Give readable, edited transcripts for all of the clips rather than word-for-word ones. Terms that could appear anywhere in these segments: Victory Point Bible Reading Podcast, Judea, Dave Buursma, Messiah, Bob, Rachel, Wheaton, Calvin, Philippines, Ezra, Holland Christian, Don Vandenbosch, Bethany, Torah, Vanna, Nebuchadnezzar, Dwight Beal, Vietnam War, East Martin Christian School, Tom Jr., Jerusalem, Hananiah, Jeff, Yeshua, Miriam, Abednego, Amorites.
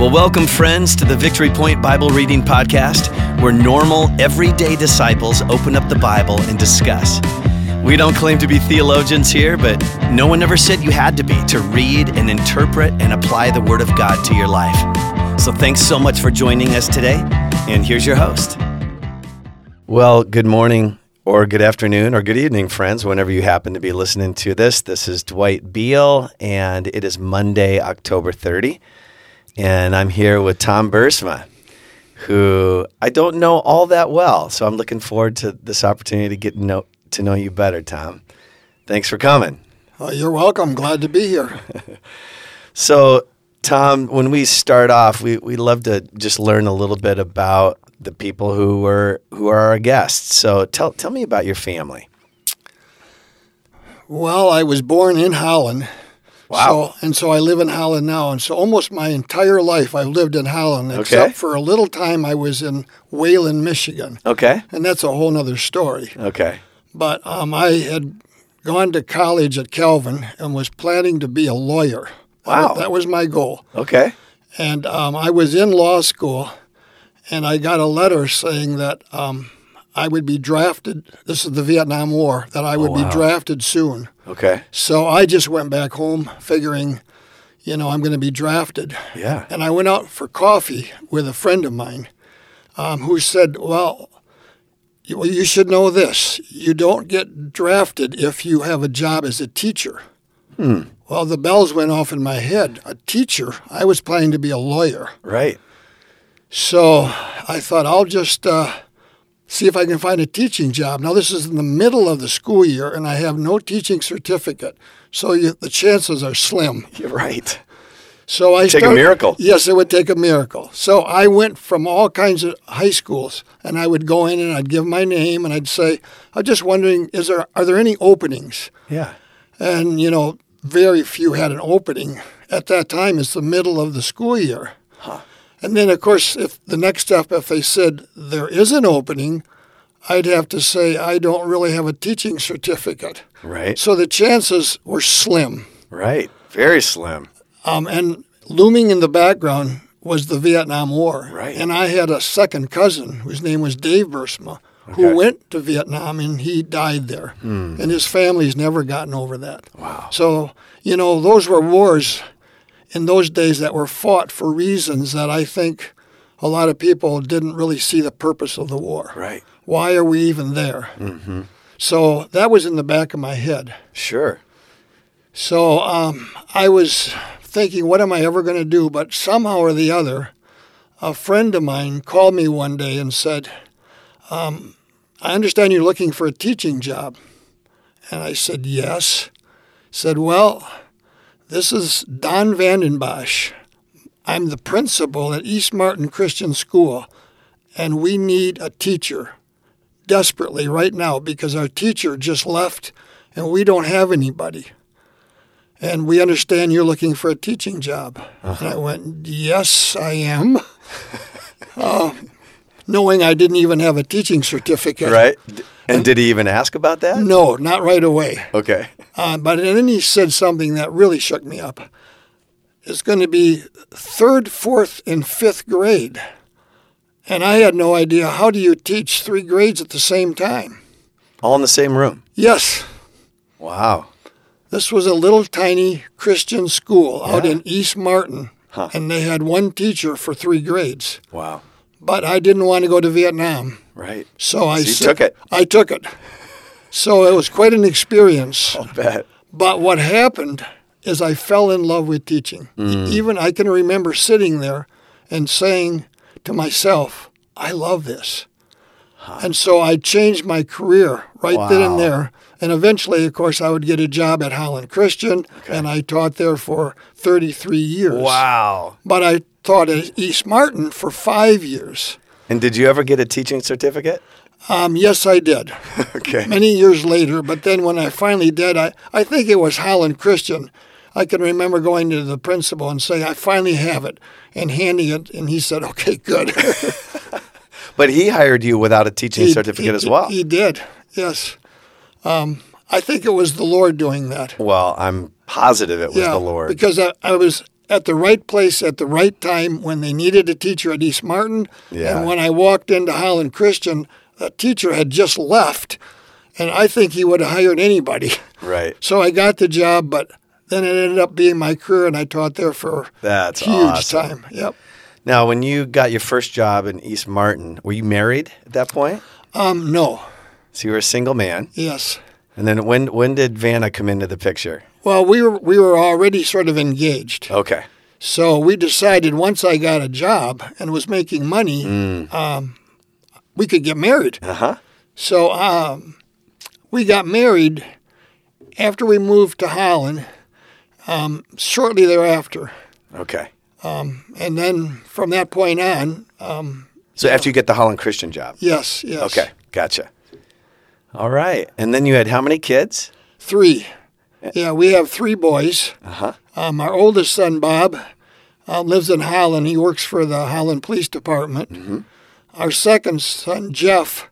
Well, welcome, friends, to the Victory Point Bible Reading Podcast, where normal, everyday disciples open up the Bible and discuss. We don't claim to be theologians here, but no one ever said you had to be to read and interpret and apply the Word of God to your life. So thanks so much for joining us today, and here's your host. Well, good morning, or good afternoon, or good evening, friends, whenever you happen to be listening to this. This is Dwight Beal, and it is Monday, October 30, and I'm here with Tom Buursma, who I don't know all that well, so I'm looking forward to this opportunity to get to know you better, Tom. Thanks for coming. You're welcome. Glad to be here. So, Tom, when we start off, we love to just learn a little bit about the people who are our guests. So tell me about your family. Well, I was born in Holland. Wow. So I live in Holland now. And so almost my entire life I've lived in Holland, except for a little time I was in Wayland, Michigan. Okay. And that's a whole other story. Okay. But I had gone to college at Calvin and was planning to be a lawyer. Wow. That was my goal. Okay. And I was in law school, and I got a letter saying that I would be drafted. This is the Vietnam War, that I would be drafted soon. Okay. So I just went back home figuring, I'm going to be drafted. Yeah. And I went out for coffee with a friend of mine who said, well, you should know this. You don't get drafted if you have a job as a teacher. Hmm. Well, the bells went off in my head. A teacher? I was planning to be a lawyer. Right. So I thought, I'll just see if I can find a teaching job. Now, this is in the middle of the school year, and I have no teaching certificate, so the chances are slim. You're right. So I take a miracle. Yes, it would take a miracle. So I went from all kinds of high schools, and I would go in and I'd give my name, and I'd say, I'm just wondering, are there any openings? Yeah. And, very few had an opening. At that time, it's the middle of the school year. Huh. And then, of course, if the next step, if they said there is an opening, I'd have to say I don't really have a teaching certificate. Right. So the chances were slim. Right. Very slim. And looming in the background was the Vietnam War. Right. And I had a second cousin whose name was Dave Buursma, who went to Vietnam, and he died there. Hmm. And his family's never gotten over that. Wow. So, those were wars in those days that were fought for reasons that I think a lot of people didn't really see the purpose of the war. Right. Why are we even there? Mm-hmm. So that was in the back of my head. Sure. So I was thinking, what am I ever going to do? But somehow or the other, a friend of mine called me one day and said, I understand you're looking for a teaching job. And I said, yes. He said, this is Don Vandenbosch. I'm the principal at East Martin Christian School, and we need a teacher desperately right now because our teacher just left, and we don't have anybody. And we understand you're looking for a teaching job. Uh-huh. And I went, yes, I am, knowing I didn't even have a teaching certificate. Right. And did he even ask about that? No, not right away. Okay. But then he said something that really shook me up. It's going to be 3rd, 4th, and 5th grade. And I had no idea, how do you teach 3 grades at the same time? All in the same room? Yes. Wow. This was a little tiny Christian school out in East Martin. Huh. And they had one teacher for 3 grades. Wow. But I didn't want to go to Vietnam. Right. So I took it. So it was quite an experience. I'll bet. But what happened is I fell in love with teaching. Mm. Even I can remember sitting there and saying to myself, I love this. Huh. And so I changed my career then and there. And eventually, of course, I would get a job at Holland Christian, and I taught there for 33 years. Wow. But I taught at East Martin for 5 years. And did you ever get a teaching certificate? Yes, I did. Okay. Many years later, but then when I finally did, I think it was Holland Christian. I can remember going to the principal and saying, I finally have it, and handing it, and he said, okay, good. But he hired you without a teaching certificate as well. He did, yes. I think it was the Lord doing that. Well, I'm positive it was the Lord. Because I was at the right place at the right time when they needed a teacher at East Martin. Yeah. And when I walked into Holland Christian, that teacher had just left, and I think he would have hired anybody. Right. So I got the job, but then it ended up being my career, and I taught there for a huge time. Yep. Now, when you got your first job in East Martin, were you married at that point? No. So you were a single man. Yes. And then when did Vanna come into the picture? Well, we were already sort of engaged. Okay. So we decided once I got a job and was making money, we could get married. Uh-huh. So we got married after we moved to Holland, shortly thereafter. Okay. And then from that point on. So after you get the Holland Christian job? Yes, yes. Okay, gotcha. All right. And then you had how many kids? 3. Yeah, we have 3 boys. Uh-huh. Our oldest son, Bob, lives in Holland. He works for the Holland Police Department. Mm-hmm. Our second son, Jeff,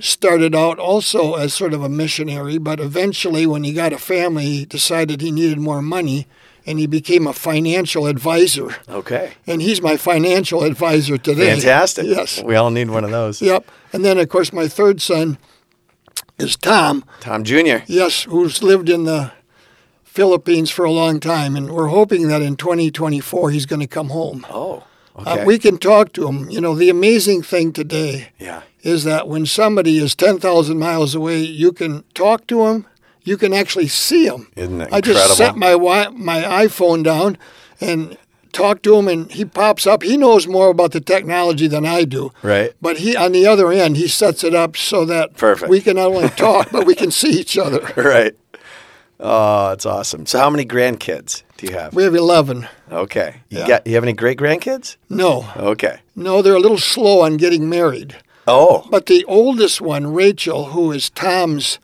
started out also as sort of a missionary, but eventually when he got a family, he decided he needed more money, and he became a financial advisor. Okay. And he's my financial advisor today. Fantastic. Yes. We all need one of those. Yep. And then, of course, my third son is Tom. Tom Jr. Yes, who's lived in the Philippines for a long time, and we're hoping that in 2024 he's going to come home. Oh, okay. We can talk to him. You know, the amazing thing today is that when somebody is 10,000 miles away, you can talk to him, you can actually see him. Isn't that incredible? I just set my iPhone down and talk to him, and he pops up. He knows more about the technology than I do. Right. But he, on the other end, he sets it up so that we can not only talk, but we can see each other. Right. Oh, that's awesome. So how many grandkids do you have? We have 11. Okay. You have any great grandkids? No. Okay. No, they're a little slow on getting married. Oh. But the oldest one, Rachel, who is Tom's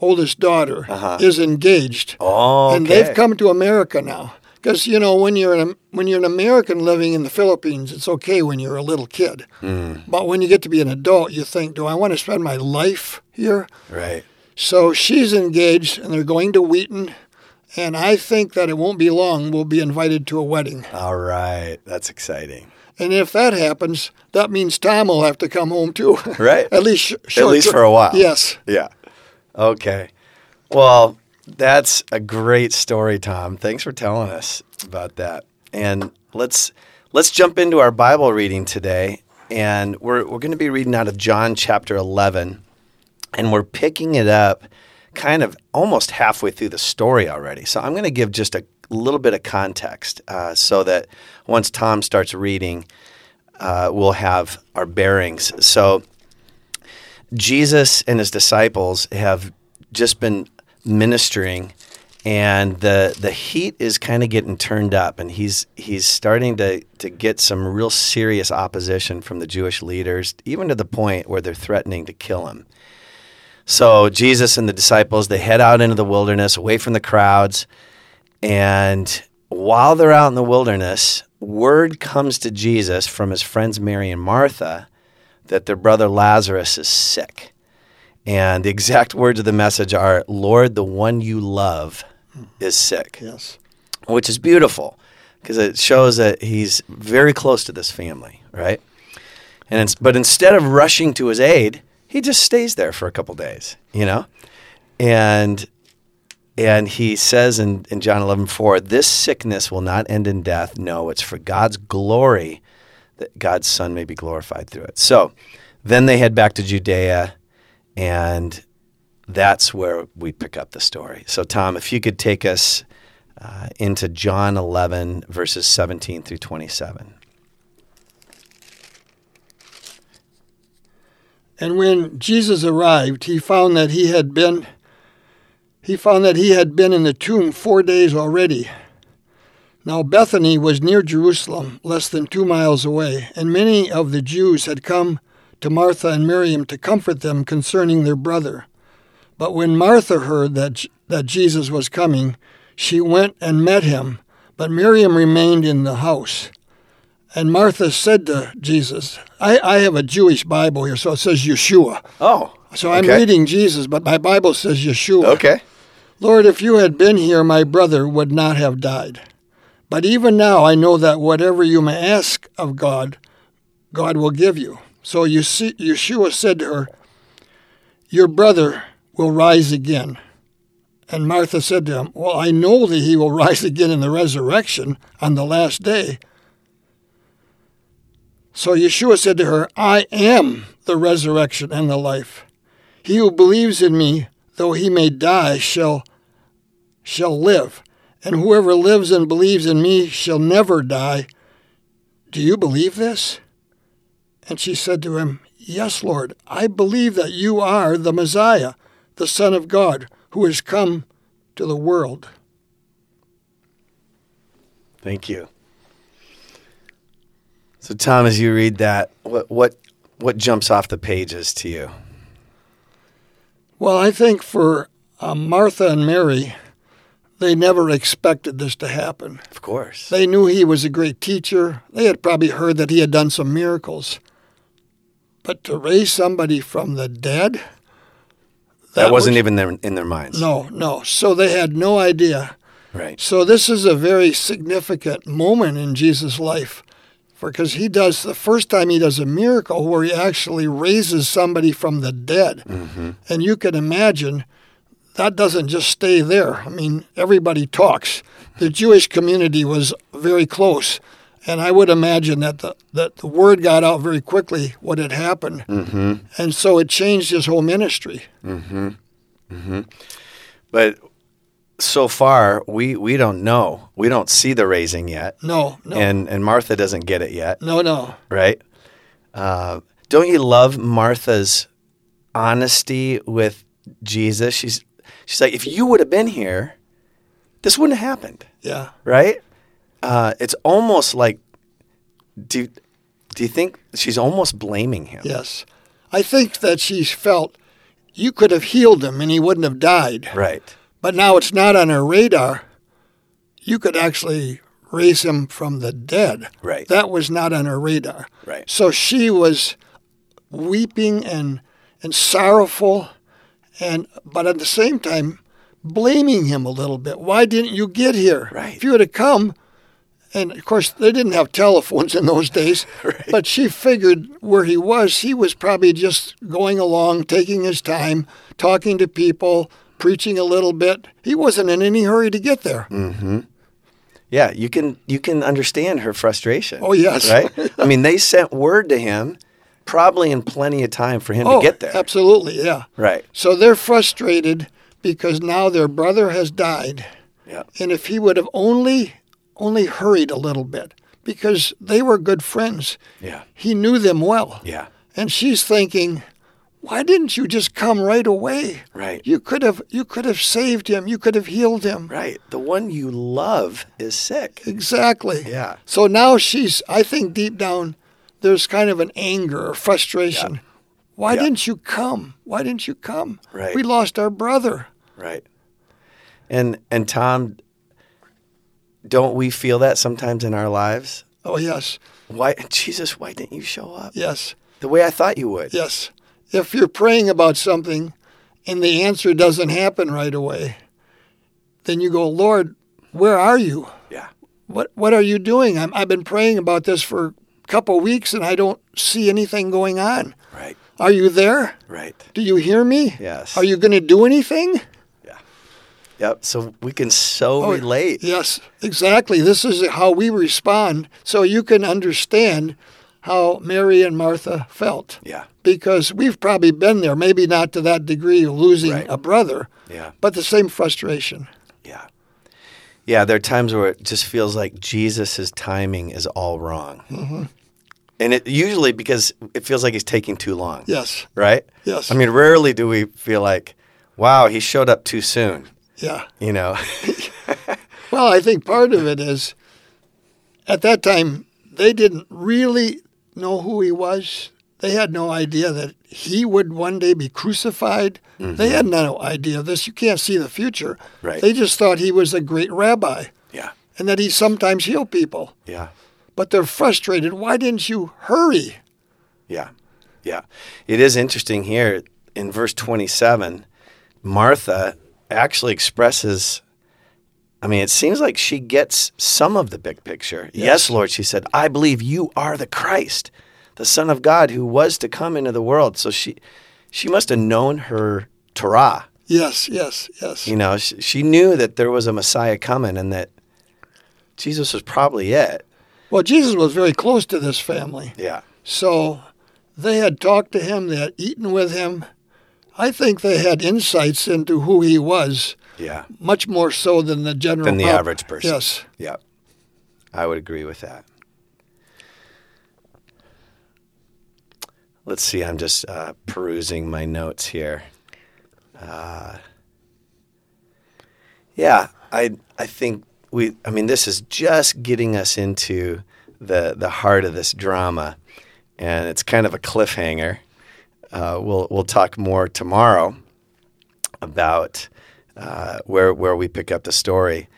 oldest daughter, is engaged. Oh, okay. And they've come to America now. Because, you know, when you're an American living in the Philippines, it's okay when you're a little kid. Mm. But when you get to be an adult, you think, do I want to spend my life here? Right. So she's engaged, and they're going to Wheaton. And I think that it won't be long we'll be invited to a wedding. All right. That's exciting. And if that happens, that means Tom will have to come home, too. Right. At least for a while. Yes. Yeah. Okay. Well, that's a great story, Tom. Thanks for telling us about that. And let's jump into our Bible reading today. And we're going to be reading out of John chapter 11, and we're picking it up kind of almost halfway through the story already. So I'm going to give just a little bit of context so that once Tom starts reading, we'll have our bearings. So Jesus and his disciples have just been ministering, and the heat is kind of getting turned up, and he's starting to get some real serious opposition from the Jewish leaders, even to the point where they're threatening to kill him. So Jesus and the disciples, they head out into the wilderness, away from the crowds, and while they're out in the wilderness, word comes to Jesus from his friends Mary and Martha that their brother Lazarus is sick. And the exact words of the message are, "Lord, the one you love is sick." Yes. Which is beautiful because it shows that he's very close to this family, right? And but instead of rushing to his aid, he just stays there for a couple days, you know? And he says in John 11:4, "This sickness will not end in death. No, it's for God's glory, that God's Son may be glorified through it." So then they head back to Judea, and that's where we pick up the story. So, Tom, if you could take us into John 11, verses 17 through 27. "And when Jesus arrived, he found that he had been in the tomb 4 days already. Now Bethany was near Jerusalem, less than 2 miles away, and many of the Jews had come to Martha and Miriam to comfort them concerning their brother. But when Martha heard that Jesus was coming, she went and met him, but Miriam remained in the house. And Martha said to Jesus," I have a Jewish Bible here, so it says Yeshua. Oh, so I'm reading Jesus, but my Bible says Yeshua. Okay. "Lord, if you had been here, my brother would not have died. But even now I know that whatever you may ask of God, God will give you. So you see, Yeshua said to her, your brother will rise again. And Martha said to him, well, I know that he will rise again in the resurrection on the last day. So Yeshua said to her, I am the resurrection and the life. He who believes in me, though he may die, shall live. And whoever lives and believes in me shall never die. Do you believe this? And she said to him, yes, Lord, I believe that you are the Messiah, the Son of God, who has come to the world. Thank you. So, Tom, as you read that, what jumps off the pages to you? Well, I think for Martha and Mary, they never expected this to happen. Of course. They knew he was a great teacher. They had probably heard that he had done some miracles. But to raise somebody from the dead? That wasn't even in their minds. No. So they had no idea. Right. So this is a very significant moment in Jesus' life, because the first time he does a miracle where he actually raises somebody from the dead. Mm-hmm. And you can imagine that doesn't just stay there. I mean, everybody talks. The Jewish community was very close. And I would imagine that the word got out very quickly what had happened. Mm-hmm. And so it changed his whole ministry. Mm-hmm. Mm-hmm. But so far, we don't know. We don't see the raising yet. No. And Martha doesn't get it yet. No. Right? Don't you love Martha's honesty with Jesus? She's like, if you would have been here, this wouldn't have happened. Yeah. Right? It's almost like, do you think she's almost blaming him? Yes. I think that she's felt you could have healed him and he wouldn't have died. Right. But now it's not on her radar. You could actually raise him from the dead. Right. That was not on her radar. Right. So she was weeping and sorrowful, but at the same time blaming him a little bit. Why didn't you get here? Right. If you would have come. And, of course, they didn't have telephones in those days, right. But she figured where he was probably just going along, taking his time, talking to people, preaching a little bit. He wasn't in any hurry to get there. Mm-hmm. Yeah, you can understand her frustration. Oh, yes. Right? I mean, they sent word to him probably in plenty of time for him to get there. Absolutely, yeah. Right. So they're frustrated because now their brother has died. Yeah. And if he would have only hurried a little bit, because they were good friends. Yeah. He knew them well. Yeah. And she's thinking, why didn't you just come right away? Right. You could have saved him. You could have healed him. Right. The one you love is sick. Exactly. Yeah. So now I think deep down, there's kind of an anger or frustration. Yeah. Why didn't you come? Why didn't you come? Right. We lost our brother. Right. And Tom, don't we feel that sometimes in our lives? Oh, yes. Why, Jesus, why didn't you show up? Yes. The way I thought you would. Yes. If you're praying about something and the answer doesn't happen right away, then you go, Lord, where are you? Yeah. What are you doing? I've been praying about this for a couple of weeks and I don't see anything going on. Right. Are you there? Right. Do you hear me? Yes. Are you going to do anything? Yep, so we can relate. Yes, exactly. This is how we respond. So you can understand how Mary and Martha felt. Yeah. Because we've probably been there, maybe not to that degree of losing a brother, but the same frustration. Yeah. Yeah, there are times where it just feels like Jesus' timing is all wrong. Mm-hmm. And it usually because it feels like he's taking too long. Yes. Right? Yes. I mean, rarely do we feel like, wow, he showed up too soon. Yeah. You know. Well, I think part of it is at that time, they didn't really know who he was. They had no idea that he would one day be crucified. Mm-hmm. They had no idea of this. You can't see the future. Right. They just thought he was a great rabbi. Yeah. And that he sometimes healed people. Yeah. But they're frustrated. Why didn't you hurry? Yeah. Yeah. It is interesting here in verse 27, Martha actually expresses I mean, it seems like she gets some of the big picture. Yes, Lord, she said, I believe you are the Christ, the Son of God who was to come into the world. So she must have known her Torah. Yes. You know, she knew that there was a Messiah coming and that Jesus was probably it. Well, Jesus was very close to this family. Yeah. So they had talked to him. They had eaten with him. I think they had insights into who he was. Yeah. Much more so than the general public. Than the average person. Yes. Yeah. I would agree with that. Let's see. I'm just perusing my notes here. I think this is just getting us into the heart of this drama, and it's kind of a cliffhanger. We'll talk more tomorrow about where we pick up the story,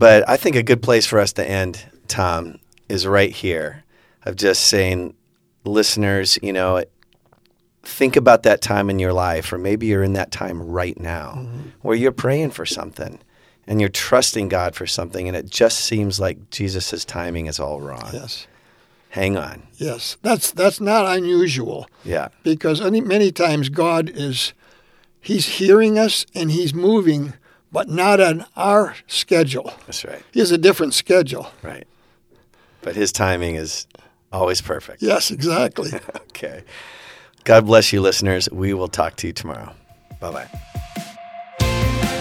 but I think a good place for us to end, Tom, is right here of just saying, listeners, you know, think about that time in your life, or maybe you're in that time right now, mm-hmm. where you're praying for something and you're trusting God for something, and it just seems like Jesus's timing is all wrong. Yes. Hang on. Yes. That's not unusual. Yeah. Because many times God is, he's hearing us and he's moving, but not on our schedule. That's right. He has a different schedule. Right. But his timing is always perfect. Yes, exactly. Okay. God bless you, listeners. We will talk to you tomorrow. Bye-bye.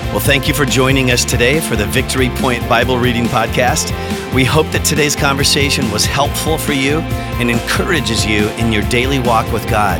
Well, thank you for joining us today for the Victory Point Bible Reading Podcast. We hope that today's conversation was helpful for you and encourages you in your daily walk with God.